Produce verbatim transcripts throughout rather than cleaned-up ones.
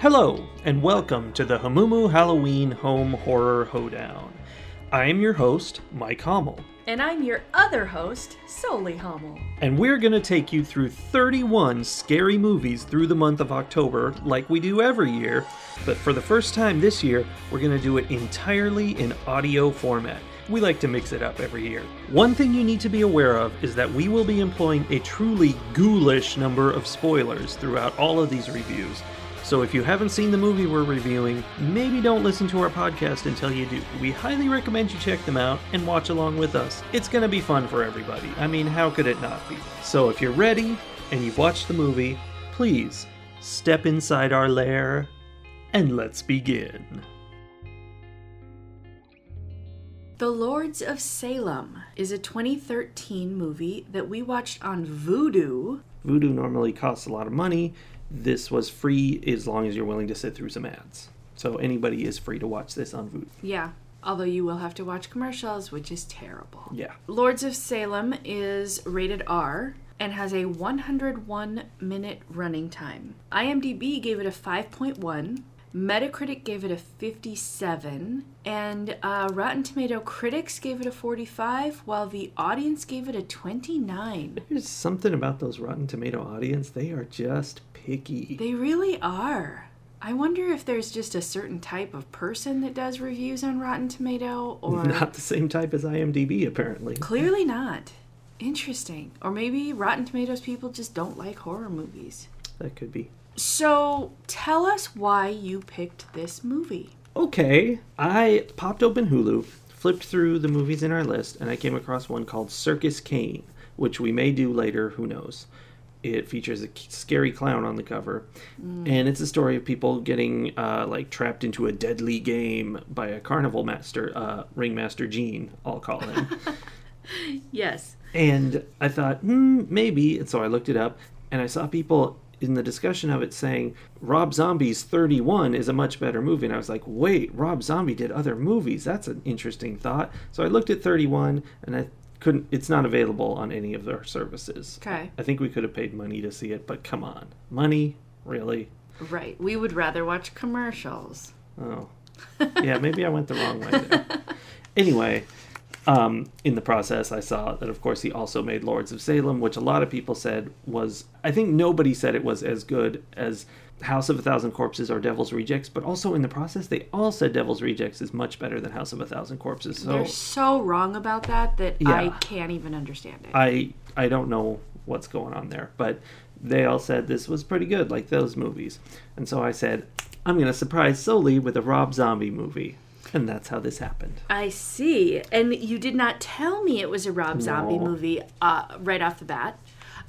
Hello, and welcome to the Hamumu Halloween Home Horror Hoedown. I am your host, Mike Hommel. And I'm your other host, Soli Hommel. And we're going to take you through thirty-one scary movies through the month of October, like we do every year. But for the first time this year, we're going to do it entirely in audio format. We like to mix it up every year. One thing you need to be aware of is that we will be employing a truly ghoulish number of spoilers throughout all of these reviews. So if you haven't seen the movie we're reviewing, maybe don't listen to our podcast until you do. We highly recommend you check them out and watch along with us. It's going to be fun for everybody. I mean, how could it not be? So if you're ready and you've watched the movie, please step inside our lair and let's begin. The Lords of Salem is a twenty thirteen movie that we watched on Vudu. Vudu normally costs a lot of money. This was free as long as you're willing to sit through some ads. So anybody is free to watch this on Vudu. Yeah, although you will have to watch commercials, which is terrible. Yeah. Lords of Salem is rated R and has a one hundred one minute running time. IMDb gave it a five point one. Metacritic gave it a fifty-seven, and uh, Rotten Tomato critics gave it a forty-five, while the audience gave it a twenty-nine. There's something about those Rotten Tomato audience. They are just picky. They really are. I wonder if there's just a certain type of person that does reviews on Rotten Tomato, or... Not the same type as IMDb, apparently. Clearly not. Interesting. Or maybe Rotten Tomatoes people just don't like horror movies. That could be. So, tell us why you picked this movie. Okay. I popped open Hulu, flipped through the movies in our list, and I came across one called Circus Kane, which we may do later, who knows. It features a scary clown on the cover, mm. and it's a story of people getting, uh, like, trapped into a deadly game by a carnival master, uh, Ringmaster Gene, I'll call him. Yes. And I thought, hmm, maybe, and so I looked it up, and I saw people in the discussion of it saying Rob Zombie's thirty-one is a much better movie, and I was like, wait, Rob Zombie did other movies. That's an interesting thought. So I looked at thirty-one, and I couldn't. It's not available on any of their services. Okay. I think we could have paid money to see it, but come on, money, really? Right. We would rather watch commercials. Oh, yeah. Maybe I went the wrong way there. Anyway. Um, in the process, I saw that, of course, he also made Lords of Salem, which a lot of people said was... I think nobody said it was as good as House of a Thousand Corpses or Devil's Rejects, but also in the process, they all said Devil's Rejects is much better than House of a Thousand Corpses. So, they're so wrong about that that yeah, I can't even understand it. I, I don't know what's going on there, but they all said this was pretty good, like those movies. And so I said, I'm going to surprise Soli with a Rob Zombie movie. And that's how this happened. I see. And you did not tell me it was a Rob Zombie no. movie uh, right off the bat.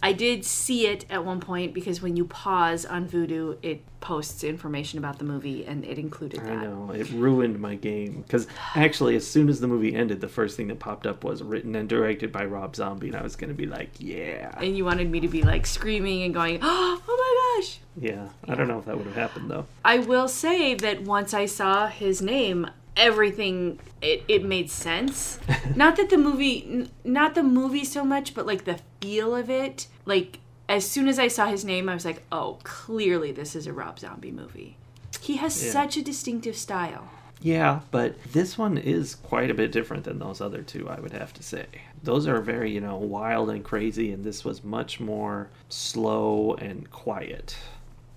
I did see it at one point because when you pause on Vudu, it posts information about the movie, and it included that. I know. It ruined my game. Because actually, as soon as the movie ended, the first thing that popped up was written and directed by Rob Zombie, and I was going to be like, yeah. And you wanted me to be like screaming and going, oh, oh my gosh. Yeah. yeah. I don't know if that would have happened, though. I will say that once I saw his name... Everything, it, it made sense. Not that the movie, n- not the movie so much, but like the feel of it. Like, as soon as I saw his name, I was like, oh, clearly this is a Rob Zombie movie. He has yeah. such a distinctive style. Yeah, but this one is quite a bit different than those other two, I would have to say. Those are very, you know, wild and crazy, and this was much more slow and quiet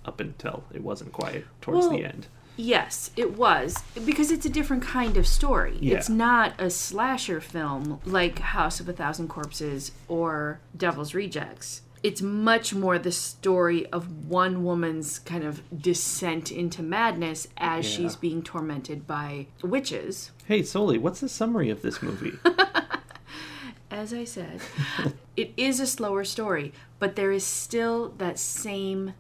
up until it wasn't quiet towards well, the end. Yes, it was, because it's a different kind of story. Yeah. It's not a slasher film like House of a Thousand Corpses or Devil's Rejects. It's much more the story of one woman's kind of descent into madness as yeah. she's being tormented by witches. Hey, Soli, what's the summary of this movie? As I said, it is a slower story, but there is still that same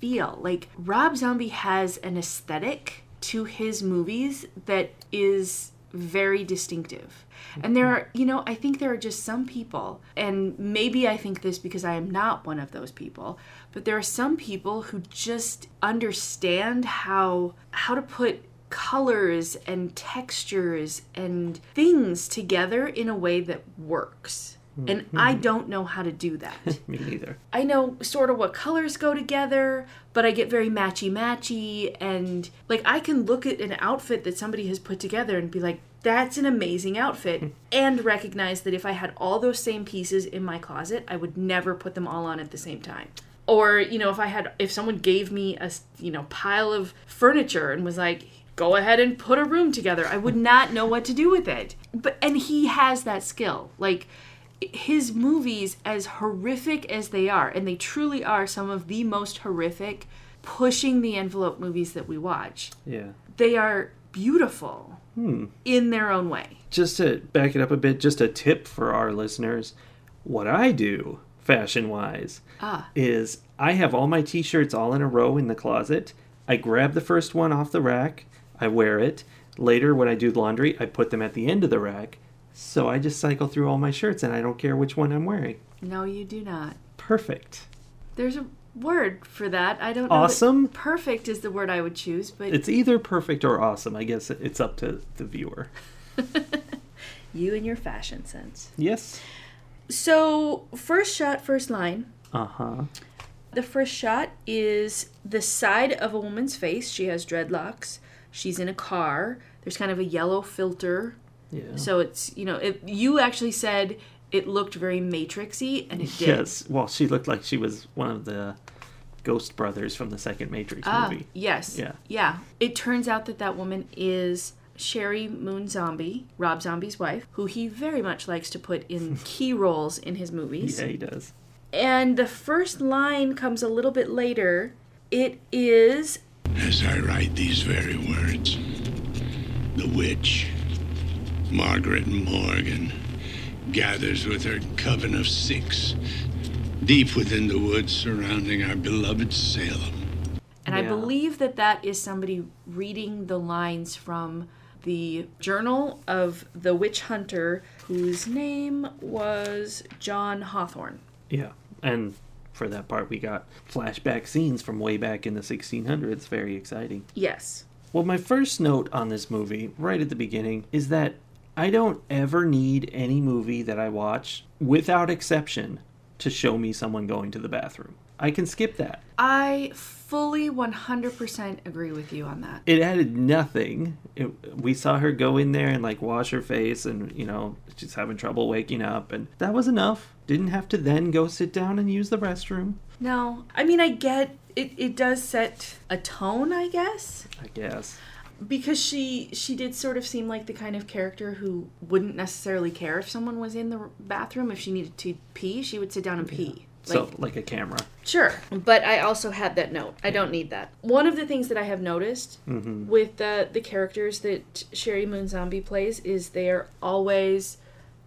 feel. Like, Rob Zombie has an aesthetic to his movies that is very distinctive. And there are, you know, I think there are just some people, and maybe I think this because I am not one of those people, but there are some people who just understand how how to put colors and textures and things together in a way that works. And I don't know how to do that. Me neither. I know sort of what colors go together, but I get very matchy-matchy. And, like, I can look at an outfit that somebody has put together and be like, that's an amazing outfit. And recognize that if I had all those same pieces in my closet, I would never put them all on at the same time. Or, you know, if I had, if someone gave me a, you know, pile of furniture and was like, go ahead and put a room together, I would not know what to do with it. But, and he has that skill. Like, his movies, as horrific as they are, and they truly are some of the most horrific, pushing the envelope movies that we watch. Yeah. They are beautiful hmm. in their own way. Just to back it up a bit, just a tip for our listeners. What I do, fashion-wise, ah. is I have all my t-shirts all in a row in the closet. I grab the first one off the rack. I wear it. Later, when I do laundry, I put them at the end of the rack. So I just cycle through all my shirts, and I don't care which one I'm wearing. No, you do not. Perfect. There's a word for that. I don't know. Awesome? Perfect is the word I would choose, but... It's either perfect or awesome. I guess it's up to the viewer. You and your fashion sense. Yes. So, first shot, first line. Uh-huh. The first shot is the side of a woman's face. She has dreadlocks. She's in a car. There's kind of a yellow filter... Yeah. So it's, you know, it, you actually said it looked very Matrixy, and it did. Yes, well, she looked like she was one of the Ghost Brothers from the second Matrix ah, movie. Yes, yeah. yeah. It turns out that that woman is Sherry Moon Zombie, Rob Zombie's wife, who he very much likes to put in key roles in his movies. Yeah, he does. And the first line comes a little bit later. It is... As I write these very words, the witch... Margaret Morgan gathers with her coven of six deep within the woods surrounding our beloved Salem. And yeah. I believe that that is somebody reading the lines from the journal of the witch hunter whose name was John Hawthorne. Yeah, and for that part we got flashback scenes from way back in the sixteen hundreds. Very exciting. Yes. Well, my first note on this movie, right at the beginning, is that I don't ever need any movie that I watch, without exception, to show me someone going to the bathroom. I can skip that. I fully one hundred percent agree with you on that. It added nothing. It, we saw her go in there and, like, wash her face and, you know, she's having trouble waking up. And that was enough. Didn't have to then go sit down and use the restroom. No. I mean, I get it. It does set a tone, I guess. I guess. Because she she did sort of seem like the kind of character who wouldn't necessarily care if someone was in the bathroom. If she needed to pee, she would sit down and pee. Yeah. Like, so, like a camera. Sure. But I also had that note. I don't need that. One of the things that I have noticed mm-hmm. with the, the characters that Sherry Moon Zombie plays is they are always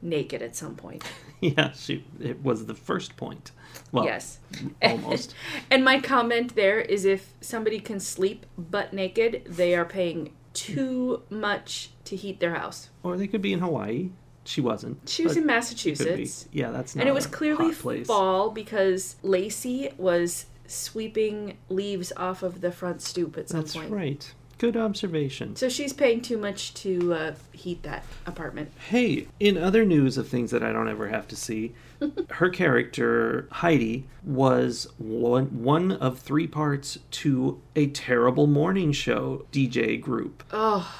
naked at some point. Yeah, she. It was the first point. Well, yes. Almost. And my comment there is if somebody can sleep butt naked, they are paying too much to heat their house. Or they could be in Hawaii. She wasn't. She was in Massachusetts. Yeah, that's not And it was clearly fall because Lacey was sweeping leaves off of the front stoop at some point. That's right. Good observation. So she's paying too much to uh, heat that apartment. Hey, in other news of things that I don't ever have to see, her character, Heidi, was one, one of three parts to a terrible morning show D J group. Oh.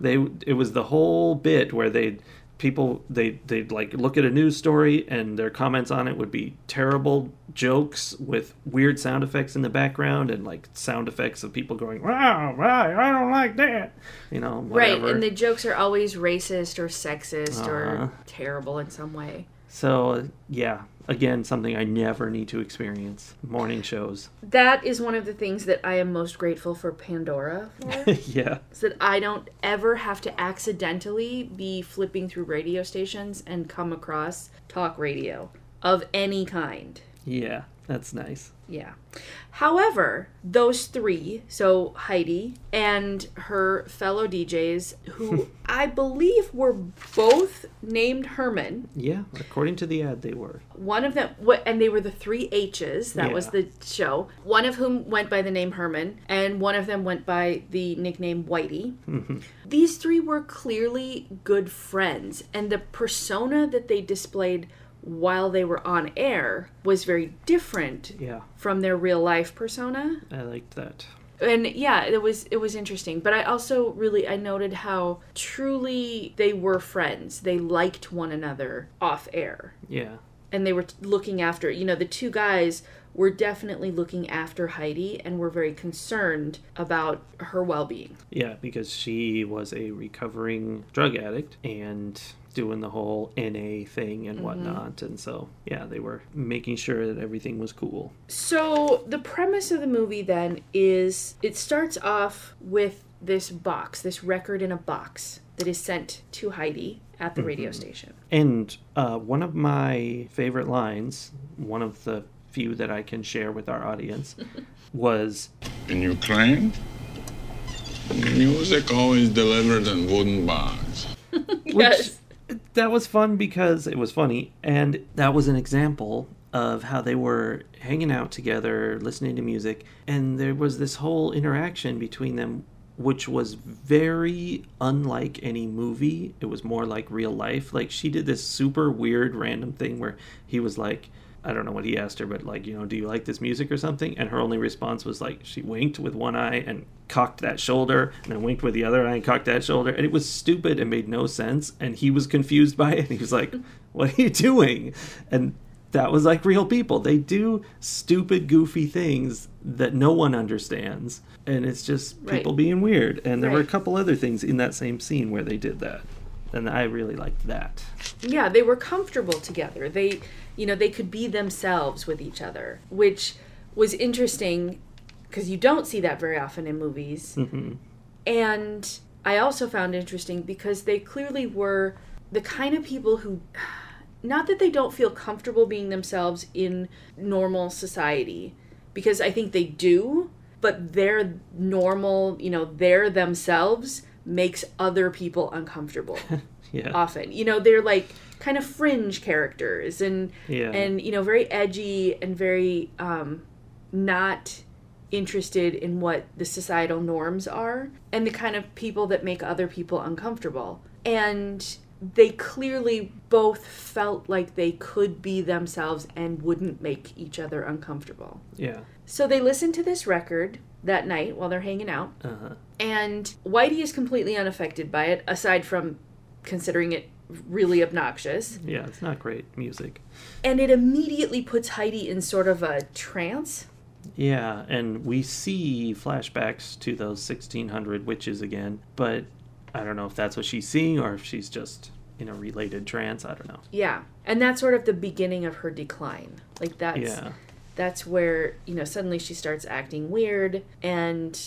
They It was the whole bit where they'd... People, they, they'd like look at a news story and their comments on it would be terrible jokes with weird sound effects in the background and like sound effects of people going, wow, wow, I don't like that. You know, whatever. Right, and the jokes are always racist or sexist uh-huh. or terrible in some way. So, yeah, again, something I never need to experience. Morning shows. That is one of the things that I am most grateful for Pandora for. Yeah. So that I don't ever have to accidentally be flipping through radio stations and come across talk radio of any kind. Yeah, that's nice. Yeah. However, those three, so Heidi and her fellow D Js, who I believe were both named Herman. Yeah, according to the ad, they were. One of them, and they were the three H's, that yeah. was the show. One of whom went by the name Herman, and one of them went by the nickname Whitey. Mm-hmm. These three were clearly good friends, and the persona that they displayed while they were on air was very different yeah. from their real life persona. I liked that. And yeah, it was it was interesting. But I also really, I noted how truly they were friends. They liked one another off air. Yeah. And they were t- looking after, you know, the two guys were definitely looking after Heidi and were very concerned about her well-being. Yeah, because she was a recovering drug addict and doing the whole N A thing and whatnot. Mm-hmm. And so, yeah, they were making sure that everything was cool. So the premise of the movie then is it starts off with this box, this record in a box that is sent to Heidi at the mm-hmm. radio station. And uh, one of my favorite lines, one of the few that I can share with our audience, was... And you claimed? Music always delivered in wooden boxes. Yes. Which, that was fun because it was funny. And that was an example of how they were hanging out together, listening to music. And there was this whole interaction between them, which was very unlike any movie. It was more like real life. Like, she did this super weird random thing where he was like, I don't know what he asked her, but like, you know, do you like this music or something? And her only response was like, she winked with one eye and cocked that shoulder, and then winked with the other eye and cocked that shoulder. And it was stupid and made no sense. And he was confused by it. And he was like, what are you doing? And that was like real people. They do stupid, goofy things that no one understands. And it's just people right. being weird. And there right. were a couple other things in that same scene where they did that. And I really liked that. Yeah, they were comfortable together. They, you know, they could be themselves with each other, which was interesting because you don't see that very often in movies. Mm-hmm. And I also found it interesting because they clearly were the kind of people who... Not that they don't feel comfortable being themselves in normal society, because I think they do, but their normal, you know, their themselves makes other people uncomfortable. Yeah. Often. You know, they're like kind of fringe characters and, yeah. and you know, very edgy and very um, not interested in what the societal norms are and the kind of people that make other people uncomfortable. And... They clearly both felt like they could be themselves and wouldn't make each other uncomfortable. Yeah. So they listen to this record that night while they're hanging out. Uh-huh. And Whitey is completely unaffected by it, aside from considering it really obnoxious. Yeah, it's not great music. And it immediately puts Heidi in sort of a trance. Yeah, and we see flashbacks to those sixteen hundred witches again, but... I don't know if that's what she's seeing or if she's just in a related trance. I don't know. Yeah. And that's sort of the beginning of her decline. Like that's, yeah. that's where, you know, suddenly she starts acting weird and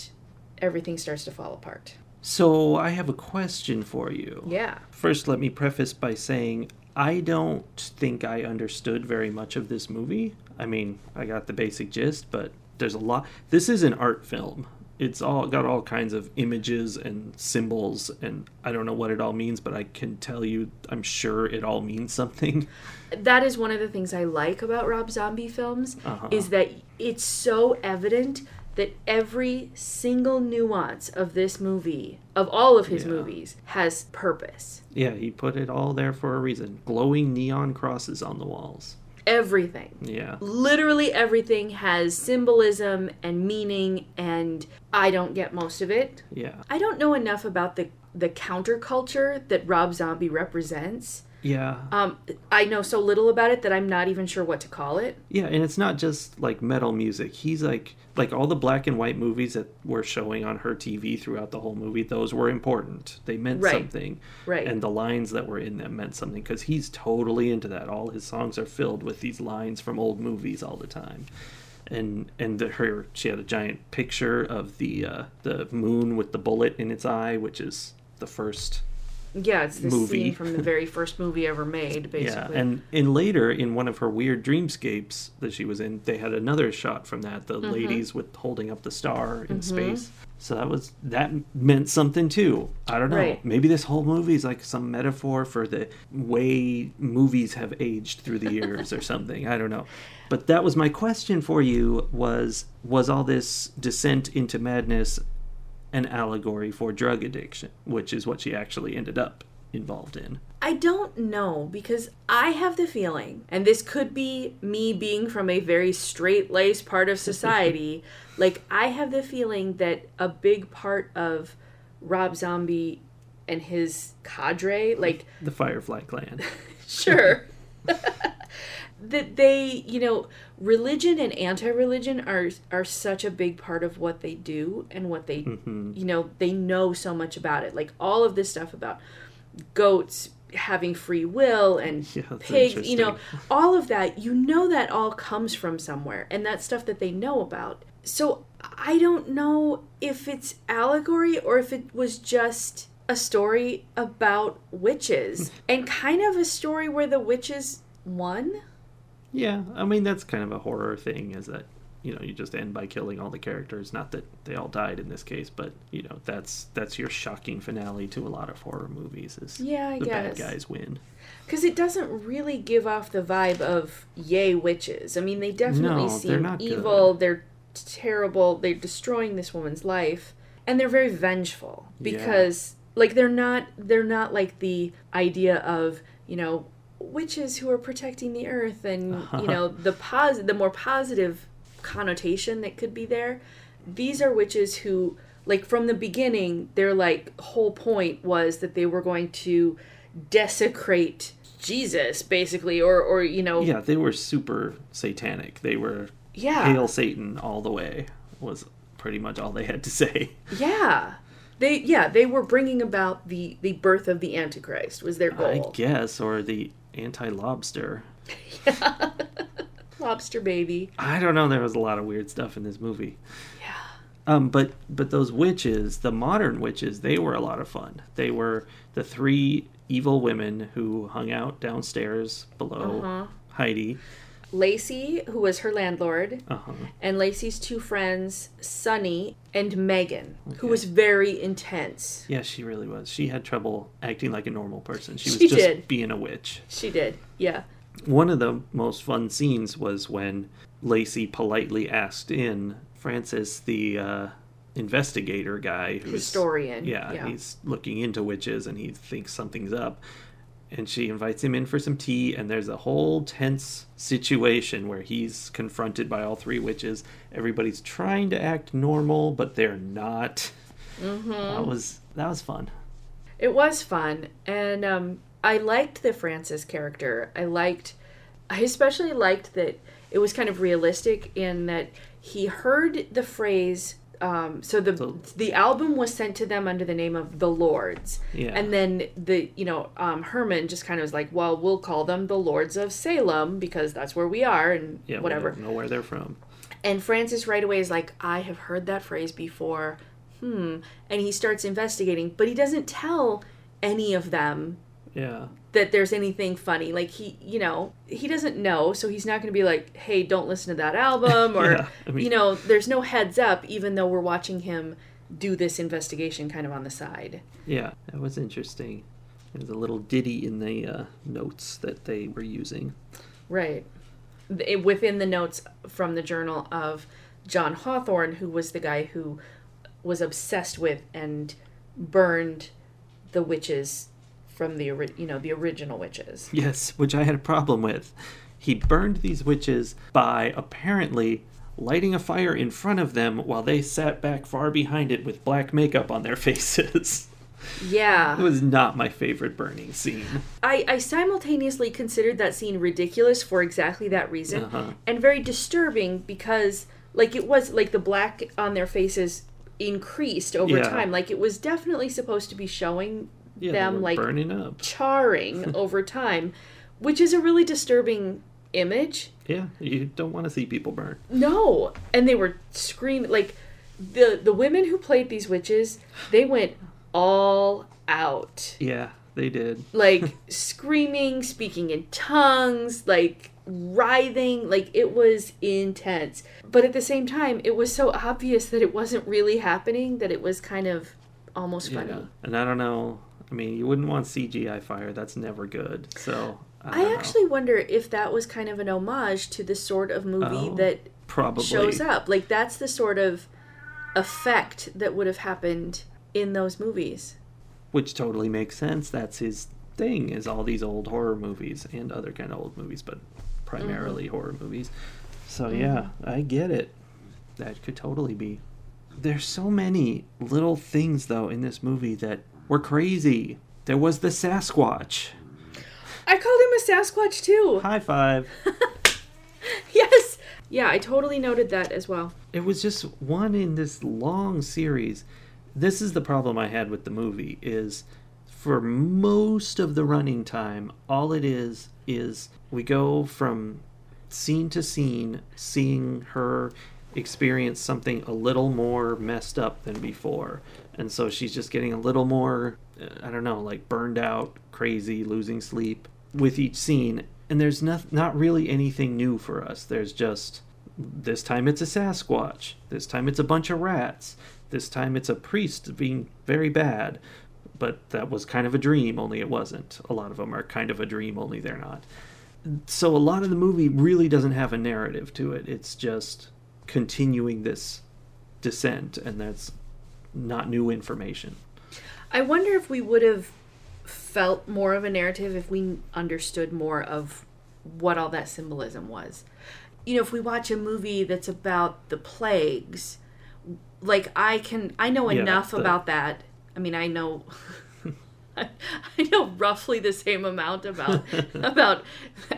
everything starts to fall apart. So I have a question for you. Yeah. First, let me preface by saying I don't think I understood very much of this movie. I mean, I got the basic gist, but there's a lot. This is an art film. It's all got all kinds of images and symbols, and I don't know what it all means, but I can tell you, I'm sure it all means something. That is one of the things I like about Rob Zombie films, uh-huh. is that it's so evident that every single nuance of this movie, of all of his yeah. movies, has purpose. Yeah, he put it all there for a reason. Glowing neon crosses on the walls. Everything. Yeah. Literally everything has symbolism and meaning, and I don't get most of it. Yeah. I don't know enough about the, the counterculture that Rob Zombie represents. Yeah. Um, I know so little about it that I'm not even sure what to call it. Yeah, and it's not just, like, metal music. He's, like, like all the black and white movies that were showing on her T V throughout the whole movie, those were important. They meant right. something. Right. And the lines that were in them meant something, because he's totally into that. All his songs are filled with these lines from old movies all the time. And and the, her she had a giant picture of the uh, the moon with the bullet in its eye, which is the first... Yeah, it's the movie. Scene from the very first movie ever made, basically. Yeah, and, and later, in one of her weird dreamscapes that she was in, they had another shot from that, the mm-hmm. ladies with holding up the star in mm-hmm. space. So that was that meant something, too. I don't know. Right. Maybe this whole movie is like some metaphor for the way movies have aged through the years or something. I don't know. But that was my question for you, was was all this descent into madness an allegory for drug addiction, which is what she actually ended up involved in. I don't know, because I have the feeling, and this could be me being from a very straight-laced part of society, like, I have the feeling that a big part of Rob Zombie and his cadre, like... the Firefly clan. Sure. That they, you know, religion and anti-religion are are such a big part of what they do and what they, mm-hmm. you know, they know so much about it. Like, all of this stuff about goats having free will and yeah, pigs, you know, all of that, you know, that all comes from somewhere, and that's stuff that they know about. So I don't know if it's allegory or if it was just a story about witches and kind of a story where the witches won. Yeah, I mean, that's kind of a horror thing, is that, you know, you just end by killing all the characters. Not that they all died in this case, but, you know, that's that's your shocking finale to a lot of horror movies, is yeah, I the guess. bad guys win. Because it doesn't really give off the vibe of, yay, witches. I mean, they definitely no, seem they're evil, good. They're terrible, they're destroying this woman's life, and they're very vengeful. Because, yeah. like, they're not they're not like the idea of, you know, witches who are protecting the earth and, uh-huh. you know, the pos- the more positive connotation that could be there. These are witches who, like, from the beginning, their, like, whole point was that they were going to desecrate Jesus, basically, or, or you know... Yeah, they were super satanic. They were yeah. Hail Satan all the way, was pretty much all they had to say. Yeah. They Yeah, they were bringing about the, the birth of the Antichrist, was their goal. I guess, or the anti-lobster. Yeah. Lobster baby. I don't know. There was a lot of weird stuff in this movie. Yeah. Um, but but those witches, the modern witches, they were a lot of fun. They were the three evil women who hung out downstairs below uh-huh. Heidi. Lacey, who was her landlord, uh-huh. and Lacey's two friends, Sunny and Megan, okay. who was very intense. Yeah, she really was. She had trouble acting like a normal person. She was she just did. being a witch. She did, yeah. One of the most fun scenes was when Lacey politely asked in Francis, the uh, investigator guy. Who's, Historian. Yeah, yeah, he's looking into witches and he thinks something's up. And she invites him in for some tea, and there's a whole tense situation where he's confronted by all three witches. Everybody's trying to act normal, but they're not. Mm-hmm. That was, that was fun. It was fun, and... um I liked the Francis character. I liked, I especially liked that it was kind of realistic in that he heard the phrase, um, so the so, the album was sent to them under the name of The Lords. Yeah. And then the, you know, um, Herman just kind of was like, well, we'll call them The Lords of Salem because that's where we are and yeah, whatever. We don't know where they're from. And Francis right away is like, I have heard that phrase before. Hmm. And he starts investigating, but he doesn't tell any of them Yeah. that there's anything funny. Like, he, you know, he doesn't know, so he's not going to be like, hey, don't listen to that album, or, yeah, I mean, you know, there's no heads up, even though we're watching him do this investigation kind of on the side. Yeah, that was interesting. There's a little ditty in the uh, notes that they were using. Right. It, within the notes from the journal of John Hawthorne, who was the guy who was obsessed with and burned the witches from the, you know, the original witches. Yes, which I had a problem with. He burned these witches by apparently lighting a fire in front of them while they sat back far behind it with black makeup on their faces. Yeah. It was not my favorite burning scene. I, I simultaneously considered that scene ridiculous for exactly that reason, uh-huh. and very disturbing because, like, it was, like, the black on their faces increased over yeah. time. Like, it was definitely supposed to be showing... Yeah, them like burning up, charring over time, which is a really disturbing image. Yeah, you don't want to see people burn. No, and they were screaming, like the the women who played these witches, they went all out. Yeah, they did. Like screaming, speaking in tongues, like writhing, like it was intense. But at the same time, it was so obvious that it wasn't really happening, that it was kind of almost funny. Yeah. And I don't know. I mean, you wouldn't want C G I fire. That's never good. So I, I actually know. wonder if that was kind of an homage to the sort of movie oh, that probably. shows up. Like, that's the sort of effect that would have happened in those movies. Which totally makes sense. That's his thing is all these old horror movies and other kind of old movies, but primarily mm-hmm. horror movies. So mm-hmm. yeah, I get it. That could totally be. There's so many little things though in this movie that were crazy. There was the Sasquatch. I called him a Sasquatch too. High five. Yes. Yeah, I totally noted that as well. It was just one in this long series. This is the problem I had with the movie, is for most of the running time, all it is is we go from scene to scene, seeing her experience something a little more messed up than before. And so she's just getting a little more, I don't know, like burned out, crazy, losing sleep with each scene. And there's not, not really anything new for us. There's just, this time it's a Sasquatch. This time it's a bunch of rats. This time it's a priest being very bad. But that was kind of a dream, only it wasn't. A lot of them are kind of a dream, only they're not. So a lot of the movie really doesn't have a narrative to it. It's just continuing this descent, and that's not new information. I wonder if we would have felt more of a narrative if we understood more of what all that symbolism was. You know, if we watch a movie that's about the plagues, like I can, I know enough yeah, the... about that. I mean, I know, I, I know roughly the same amount about about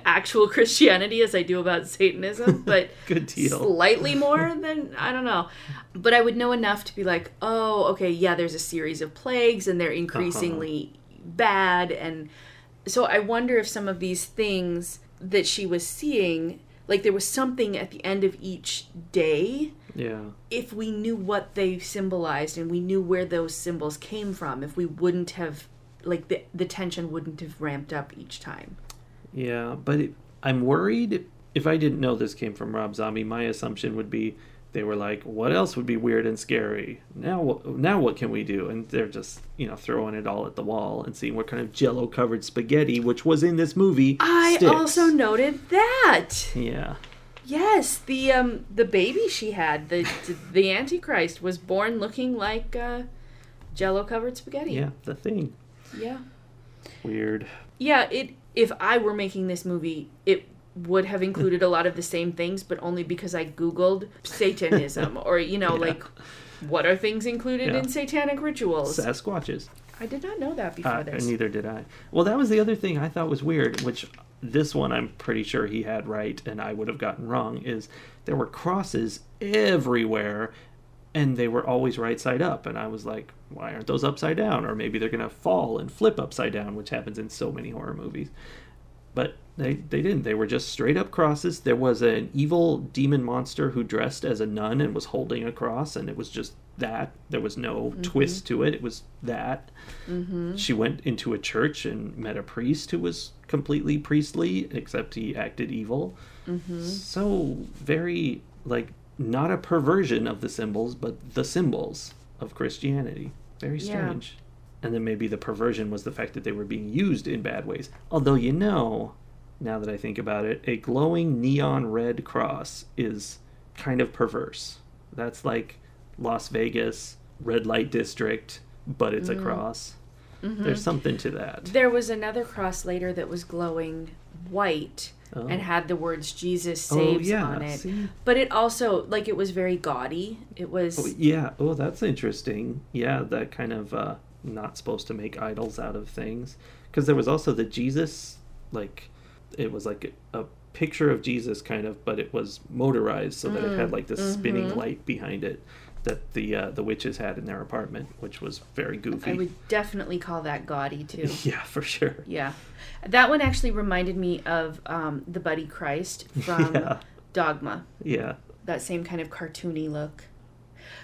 actual Christianity as I do about Satanism, but good deal. Slightly more than, I don't know. But I would know enough to be like, oh, okay, yeah, there's a series of plagues and they're increasingly... Uh-huh. bad. And so I wonder if some of these things that she was seeing, like there was something at the end of each day, yeah, if we knew what they symbolized and we knew where those symbols came from, if we wouldn't have, like the, the tension wouldn't have ramped up each time. Yeah, but it, I'm worried, if I didn't know this came from Rob Zombie, my assumption would be they were like, what else would be weird and scary? Now now what can we do? And they're just, you know, throwing it all at the wall and seeing what kind of Jell-O-covered spaghetti, which was in this movie, I sticks. Also noted that. Yeah. Yes, the um the baby she had, the the Antichrist, was born looking like uh, Jell-O-covered spaghetti. Yeah, the thing. Yeah. Weird. Yeah, it. If I were making this movie, it would have included a lot of the same things, but only because I Googled Satanism or, you know, yeah. like, what are things included yeah. in satanic rituals? Sasquatches. I did not know that before uh, this. Neither did I. Well, that was the other thing I thought was weird, which this one I'm pretty sure he had right and I would have gotten wrong, is there were crosses everywhere and they were always right side up. And I was like, why aren't those upside down? Or maybe they're going to fall and flip upside down, which happens in so many horror movies. But they, they didn't. They were just straight up crosses. There was an evil demon monster who dressed as a nun and was holding a cross, and it was just that. There was no mm-hmm. twist to it. It was that. Mm-hmm. She went into a church and met a priest who was completely priestly, except he acted evil. Mm-hmm. So very, like, not a perversion of the symbols, but the symbols of Christianity. Very strange. Yeah. And then maybe the perversion was the fact that they were being used in bad ways. Although, you know, now that I think about it, a glowing neon red cross is kind of perverse. That's like Las Vegas, red light district, but it's mm. a cross. Mm-hmm. There's something to that. There was another cross later that was glowing white oh. and had the words Jesus saves oh, yeah. on it. See? But it also, like, it was very gaudy. It was... Oh, yeah. Oh, that's interesting. Yeah, that kind of... Uh, not supposed to make idols out of things, because there was also the Jesus, like it was like a, a picture of Jesus kind of, but it was motorized so that mm, it had like this mm-hmm. spinning light behind it that the uh, the witches had in their apartment, which was very goofy. I would definitely call that gaudy too. Yeah, for sure. Yeah, that one actually reminded me of um, the Buddy Christ from yeah. Dogma. Yeah, that same kind of cartoony look.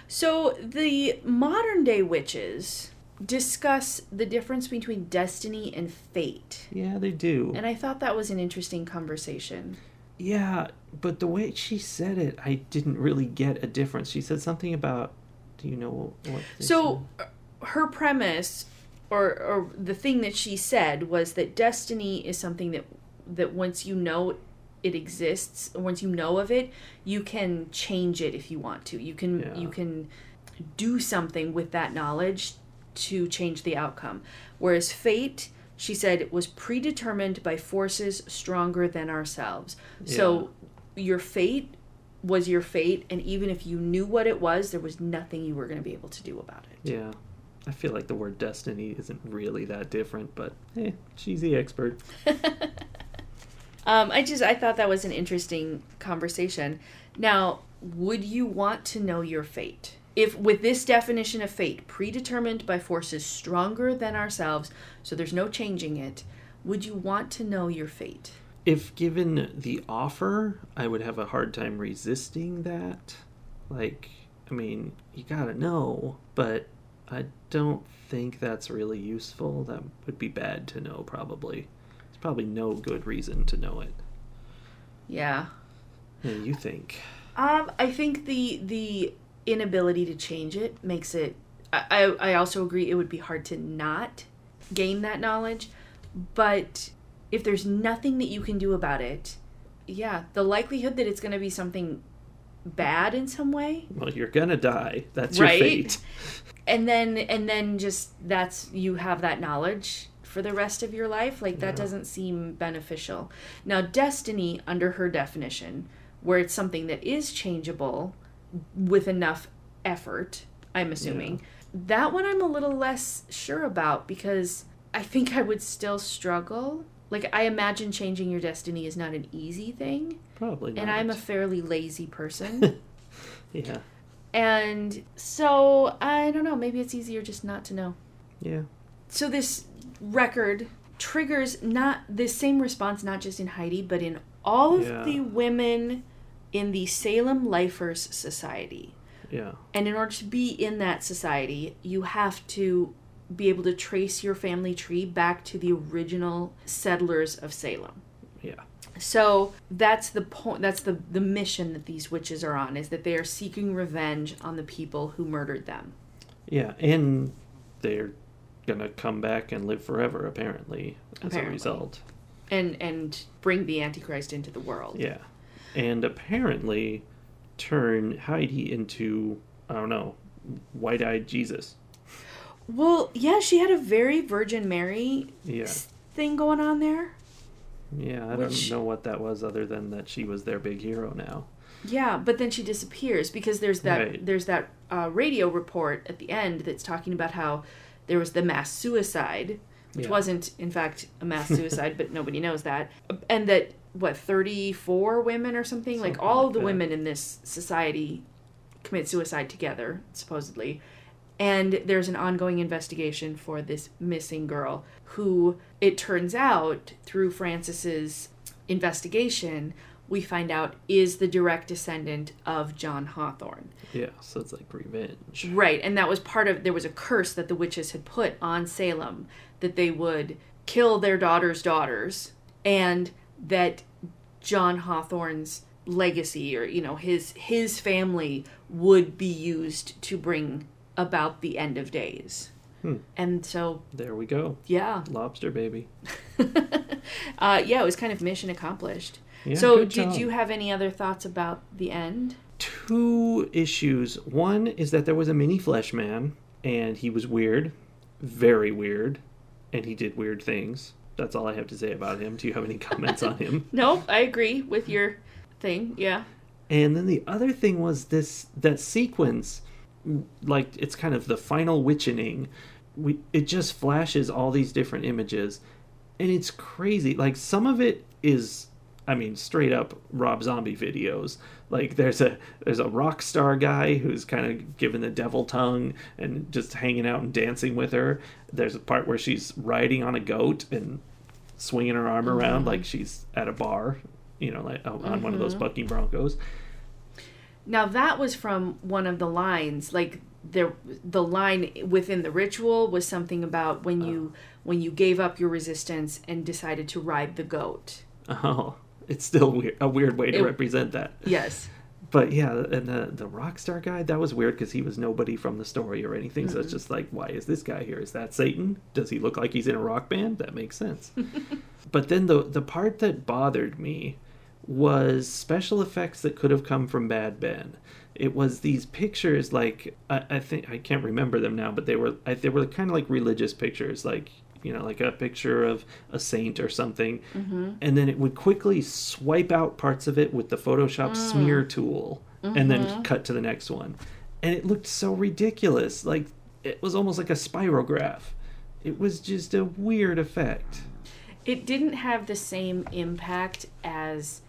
So the modern day witches discuss the difference between destiny and fate. Yeah, they do. And I thought that was an interesting conversation. Yeah, but the way she said it, I didn't really get a difference. She said something about, do you know what? So said? Her premise or, or the thing that she said was that destiny is something that that once you know it exists, once you know of it, you can change it if you want to. You can yeah. you can do something with that knowledge to change the outcome. Whereas fate she said, it was predetermined by forces stronger than ourselves. Yeah. So your fate was your fate, and even if you knew what it was, there was nothing you were going to be able to do about it. Yeah. I feel like the word destiny isn't really that different, but eh, she's the expert. um, I just, I thought that was an interesting conversation. Now, would you want to know your fate? If with this definition of fate, predetermined by forces stronger than ourselves, so there's no changing it, would you want to know your fate? If given the offer, I would have a hard time resisting that. Like, I mean, you gotta know, but I don't think that's really useful. That would be bad to know, probably. There's probably no good reason to know it. Yeah. What do you think? Um, I think the the inability to change it makes it... I, I also agree it would be hard to not gain that knowledge. But if there's nothing that you can do about it, yeah, the likelihood that it's going to be something bad in some way... Well, you're going to die. That's right? Your fate. And then and then just that's, you have that knowledge for the rest of your life. Like, that yeah. doesn't seem beneficial. Now, destiny, under her definition, where it's something that is changeable with enough effort, I'm assuming, yeah. that one I'm a little less sure about, because I think I would still struggle. Like, I imagine changing your destiny is not an easy thing. Probably not. And I'm a fairly lazy person. Yeah. And so, I don't know, maybe it's easier just not to know. Yeah. So this record triggers not the same response, not just in Heidi, but in all yeah. of the women in the Salem Lifers Society. Yeah. And in order to be in that society, you have to be able to trace your family tree back to the original settlers of Salem. Yeah. So that's the point. That's the, the mission that these witches are on, is that they are seeking revenge on the people who murdered them. Yeah, and they're gonna come back and live forever, apparently, as apparently. a result. And and bring the Antichrist into the world. Yeah, and apparently turn Heidi into, I don't know, white-eyed Jesus. Well, yeah, she had a very Virgin Mary yeah. thing going on there. Yeah, I Which, don't know what that was, other than that she was their big hero now. Yeah, but then she disappears, because there's that right. there's that uh, radio report at the end that's talking about how there was the mass suicide, which yeah. wasn't, in fact, a mass suicide, but nobody knows that. And that, what, thirty-four women or something? something like, all like the that. women in this society commit suicide together, supposedly. And there's an ongoing investigation for this missing girl who, it turns out, through Francis's investigation, we find out is the direct descendant of John Hawthorne. Yeah, so it's like revenge. Right, and that was part of, there was a curse that the witches had put on Salem, that they would kill their daughters' daughters, and that John Hawthorne's legacy, or, you know, his his family would be used to bring about the end of days. Hmm. And so... There we go. Yeah. Lobster baby. uh, yeah, it was kind of mission accomplished. Yeah, so did job. you have any other thoughts about the end? Two issues. One is that there was a mini flesh man, and he was weird. Very weird. And he did weird things. That's all I have to say about him. Do you have any comments on him? No, I agree with your thing. Yeah. And then the other thing was this, that sequence... Like, it's kind of the final witchening. We it just flashes all these different images, and it's crazy. Like, some of it is, I mean, straight up Rob Zombie videos. Like, there's a there's a rock star guy who's kind of giving the devil tongue and just hanging out and dancing with her. There's a part where she's riding on a goat and swinging her arm mm-hmm. around like she's at a bar, you know, like on mm-hmm. one of those bucking broncos. Now, that was from one of the lines. Like, the the line within the ritual was something about when you oh. when you gave up your resistance and decided to ride the goat. Oh, it's still weird, a weird way to it, represent that. Yes. But yeah, and the the rock star guy, that was weird because he was nobody from the story or anything. Mm-hmm. So it's just like, why is this guy here? Is that Satan? Does he look like he's in a rock band? That makes sense. But then the the part that bothered me was special effects that could have come from Bad Ben. It was these pictures, like I, I think I can't remember them now, but they were I, they were kind of like religious pictures, like you know, like a picture of a saint or something. Mm-hmm. And then it would quickly swipe out parts of it with the Photoshop mm. smear tool mm-hmm. and then cut to the next one. And it looked so ridiculous. Like, it was almost like a spirograph. It was just a weird effect. It didn't have the same impact as,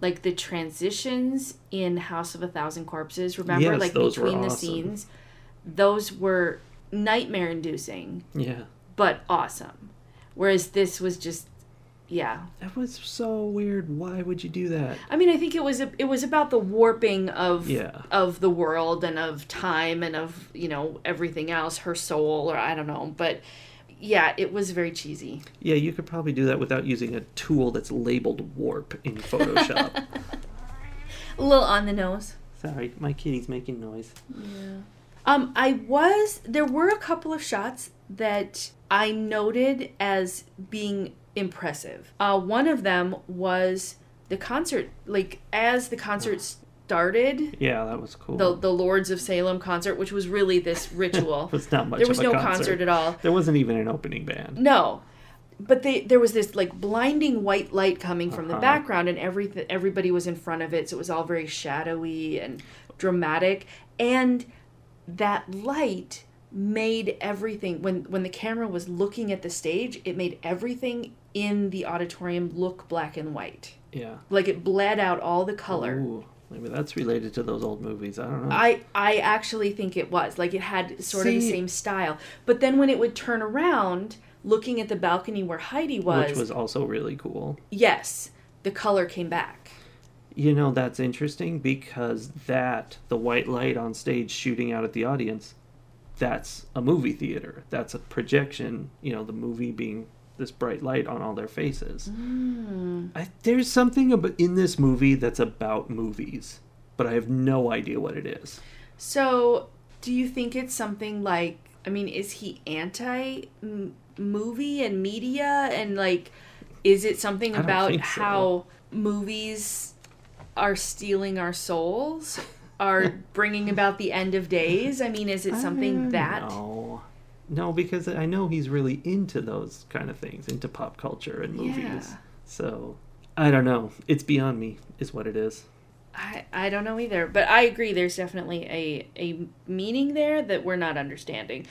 like, the transitions in House of a Thousand Corpses. Remember, yes, like, those between were awesome. The scenes, those were nightmare-inducing. Yeah. But awesome. Whereas this was just, yeah. That was so weird. Why would you do that? I mean, I think it was a, it was about the warping of yeah. of the world and of time and of, you know, everything else, her soul, or I don't know, but. Yeah, it was very cheesy. Yeah, you could probably do that without using a tool that's labeled warp in Photoshop. A little on the nose. Sorry, my kitty's making noise. Yeah. Um, I was... There were a couple of shots that I noted as being impressive. Uh, one of them was the concert. Like, as the concert started... Yeah, that was cool. The, the Lords of Salem concert, which was really this ritual. It was not much of a concert. There was no concert at all. There wasn't even an opening band. No. But they, there was this, like, blinding white light coming from uh-huh. the background, and every, everybody was in front of it, so it was all very shadowy and dramatic. And that light made everything... When, when the camera was looking at the stage, it made everything in the auditorium look black and white. Yeah. Like, it bled out all the color. Ooh. Maybe that's related to those old movies. I don't know. I, I actually think it was. Like, it had sort See, of the same style. But then when it would turn around, looking at the balcony where Heidi was... Which was also really cool. Yes. The color came back. You know, that's interesting because that, the white light on stage shooting out at the audience, that's a movie theater. That's a projection, you know, the movie being... this bright light on all their faces. Mm. I, there's something about, in this movie that's about movies, but I have no idea what it is. So, do you think it's something like, I mean, is he anti-movie and media? And, like, is it something about how so. movies are stealing our souls? Are bringing about the end of days? I mean, is it something I that... Know. No, because I know he's really into those kind of things, into pop culture and movies. Yeah. So, I don't know. It's beyond me, is what it is. I, I don't know either. But I agree there's definitely a, a meaning there that we're not understanding.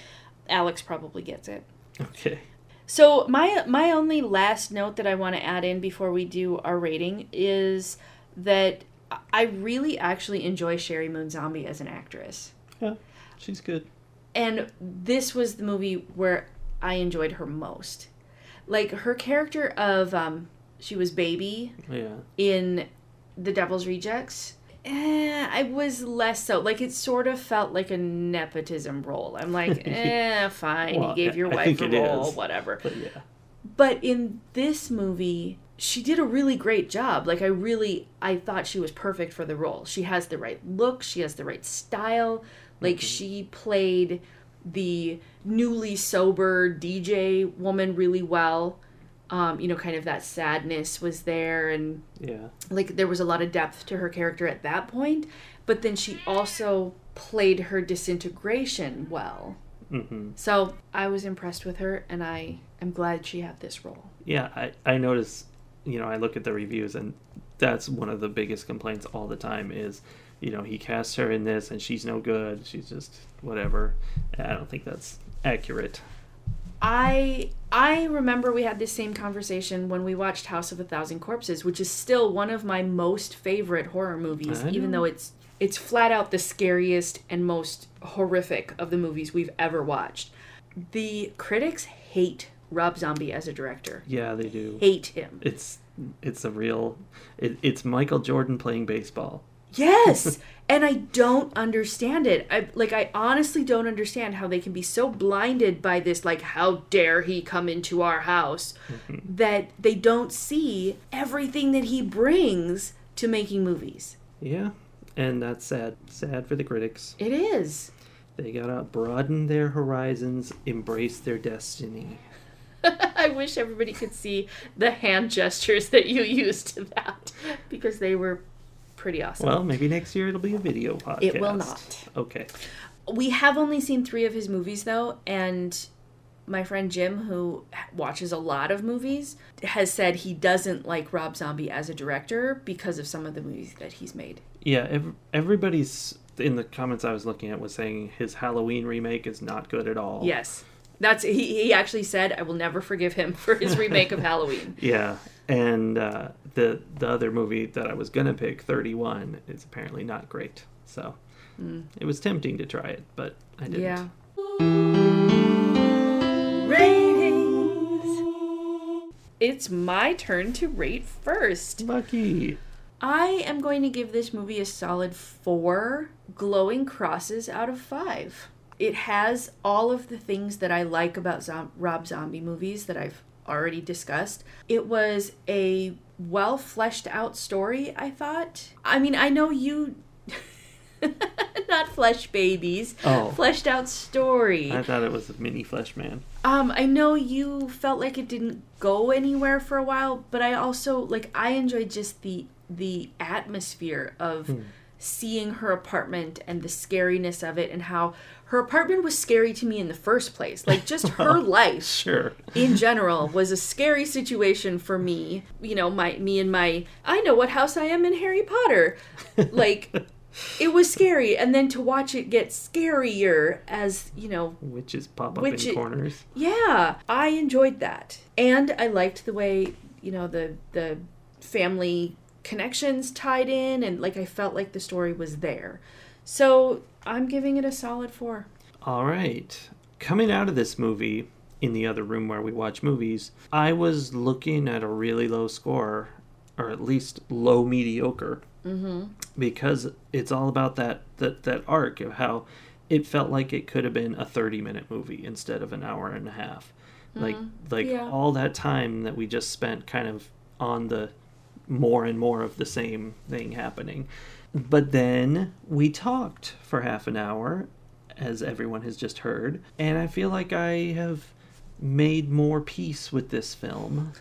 Alex probably gets it. Okay. So, my, my only last note that I want to add in before we do our rating is that I really actually enjoy Sherry Moon Zombie as an actress. Yeah, she's good. And this was the movie where I enjoyed her most. Like, her character of, um, she was Baby yeah. in The Devil's Rejects. Eh, I was less so. Like, it sort of felt like a nepotism role. I'm like, eh, fine, well, you gave your I wife a role, is. whatever. But, yeah. But in this movie, she did a really great job. Like, I really, I thought she was perfect for the role. She has the right look. She has the right style. Like, mm-hmm. she played the newly sober D J woman really well. Um, you know, kind of that sadness was there. And, yeah. like, there was a lot of depth to her character at that point. But then she also played her disintegration well. Mm-hmm. So I was impressed with her, and I am glad she had this role. Yeah, I, I notice, you know, I look at the reviews, and that's one of the biggest complaints all the time is... You know, he cast her in this, and she's no good. She's just whatever. I don't think that's accurate. I I remember we had this same conversation when we watched House of a Thousand Corpses, which is still one of my most favorite horror movies, even though it's it's flat out the scariest and most horrific of the movies we've ever watched. The critics hate Rob Zombie as a director. Yeah, they do. Hate him. It's it's a real... It, it's Michael Jordan playing baseball. Yes, and I don't understand it. I like I honestly don't understand how they can be so blinded by this, like, how dare he come into our house, mm-hmm. that they don't see everything that he brings to making movies. Yeah, and that's sad. Sad for the critics. It is. They gotta broaden their horizons, embrace their destiny. I wish everybody could see the hand gestures that you used to that, because they were... pretty awesome. Well, maybe next year it'll be a video podcast. It will not. Okay. We have only seen three of his movies, though, and my friend Jim, who watches a lot of movies, has said he doesn't like Rob Zombie as a director because of some of the movies that he's made. Yeah, ev- everybody's in the comments I was looking at was saying his Halloween remake is not good at all. Yes. That's he, he actually said, I will never forgive him for his remake of Halloween. Yeah. And uh, the the other movie that I was going to pick, thirty-one, is apparently not great. So mm. it was tempting to try it, but I didn't. Yeah. Ratings. It's my turn to rate first. Lucky. I am going to give this movie a solid four glowing crosses out of five. It has all of the things that I like about Zom- Rob Zombie movies that I've already discussed. It was a well fleshed out story, I thought. I mean, I know you... Not flesh babies. Oh. Fleshed out story. I thought it was a mini flesh man. Um, I know you felt like it didn't go anywhere for a while, but I also, like, I enjoyed just the the atmosphere of... Hmm. seeing her apartment and the scariness of it, and how her apartment was scary to me in the first place. Like, just well, her life sure. in general was a scary situation for me. You know, my me and my, I know what house I am in Harry Potter. Like, it was scary. And then to watch it get scarier as, you know... Witches pop up witch- in corners. Yeah. I enjoyed that. And I liked the way, you know, the the family... connections tied in, and like I felt like the story was there. So I'm giving it a solid four. All right. Coming out of this movie in the other room where we watch movies, I was looking at a really low score, or at least low mediocre, mm-hmm. because it's all about that, that that arc of how it felt like it could have been a thirty minute movie instead of an hour and a half. Mm-hmm. Like like yeah. all that time that we just spent kind of on the more and more of the same thing happening. But then we talked for half an hour, as everyone has just heard, and I feel like I have made more peace with this film.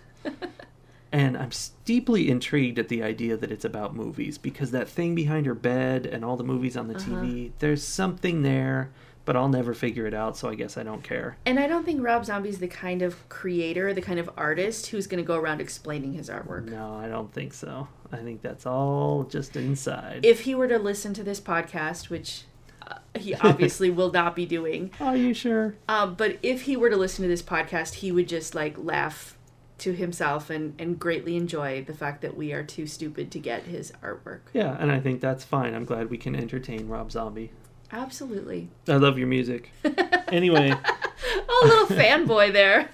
And I'm deeply intrigued at the idea that it's about movies, because that thing behind her bed and all the movies on the uh-huh. T V, there's something there, but I'll never figure it out, so I guess I don't care. And I don't think Rob Zombie's the kind of creator, the kind of artist who's going to go around explaining his artwork. No, I don't think so. I think that's all just inside. If he were to listen to this podcast, which uh, he obviously will not be doing. Are you sure? Uh, but if he were to listen to this podcast, he would just, like, laugh to himself and, and greatly enjoy the fact that we are too stupid to get his artwork. Yeah, and I think that's fine. I'm glad we can entertain Rob Zombie. Absolutely. I love your music. Anyway. A little fanboy there.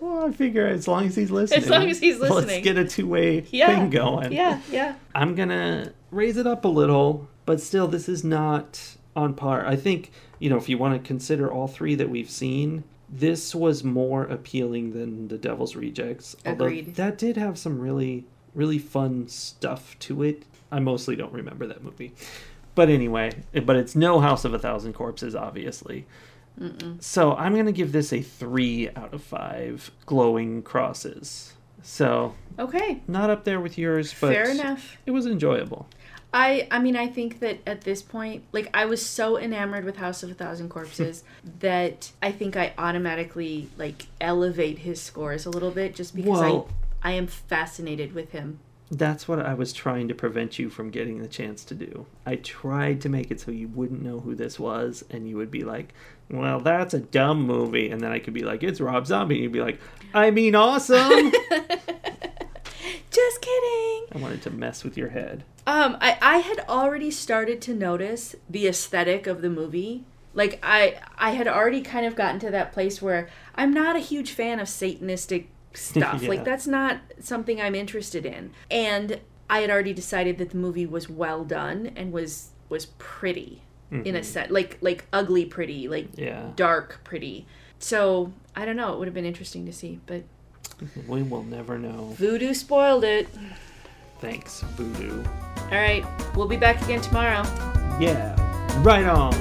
Well, I figure as long as he's listening. As long as he's listening. Let's get a two-way yeah. thing going. Yeah, yeah. I'm going to raise it up a little, but still, this is not on par. I think, you know, if you want to consider all three that we've seen, this was more appealing than The Devil's Rejects. Agreed. Although that did have some really, really fun stuff to it. I mostly don't remember that movie. But anyway, but it's no House of a Thousand Corpses, obviously. Mm-mm. So I'm going to give this a three out of five glowing crosses. So okay, not up there with yours, but fair enough. It was enjoyable. I, I mean, I think that at this point, like, I was so enamored with House of a Thousand Corpses that I think I automatically, like, elevate his scores a little bit just because well, I, I am fascinated with him. That's what I was trying to prevent you from getting the chance to do. I tried to make it so you wouldn't know who this was, and you would be like, well, that's a dumb movie. And then I could be like, it's Rob Zombie. And you'd be like, I mean, awesome. Just kidding. I wanted to mess with your head. Um, I, I had already started to notice the aesthetic of the movie. Like, I, I had already kind of gotten to that place where I'm not a huge fan of Satanistic stuff. Yeah. Like, that's not something I'm interested in. And I had already decided that the movie was well done and was was pretty mm-hmm. in a set. Like, like ugly pretty. Like, yeah. dark pretty. So, I don't know. It would have been interesting to see, but... We will never know. Vudu spoiled it. Thanks, Vudu. All right. We'll be back again tomorrow. Yeah. Right on.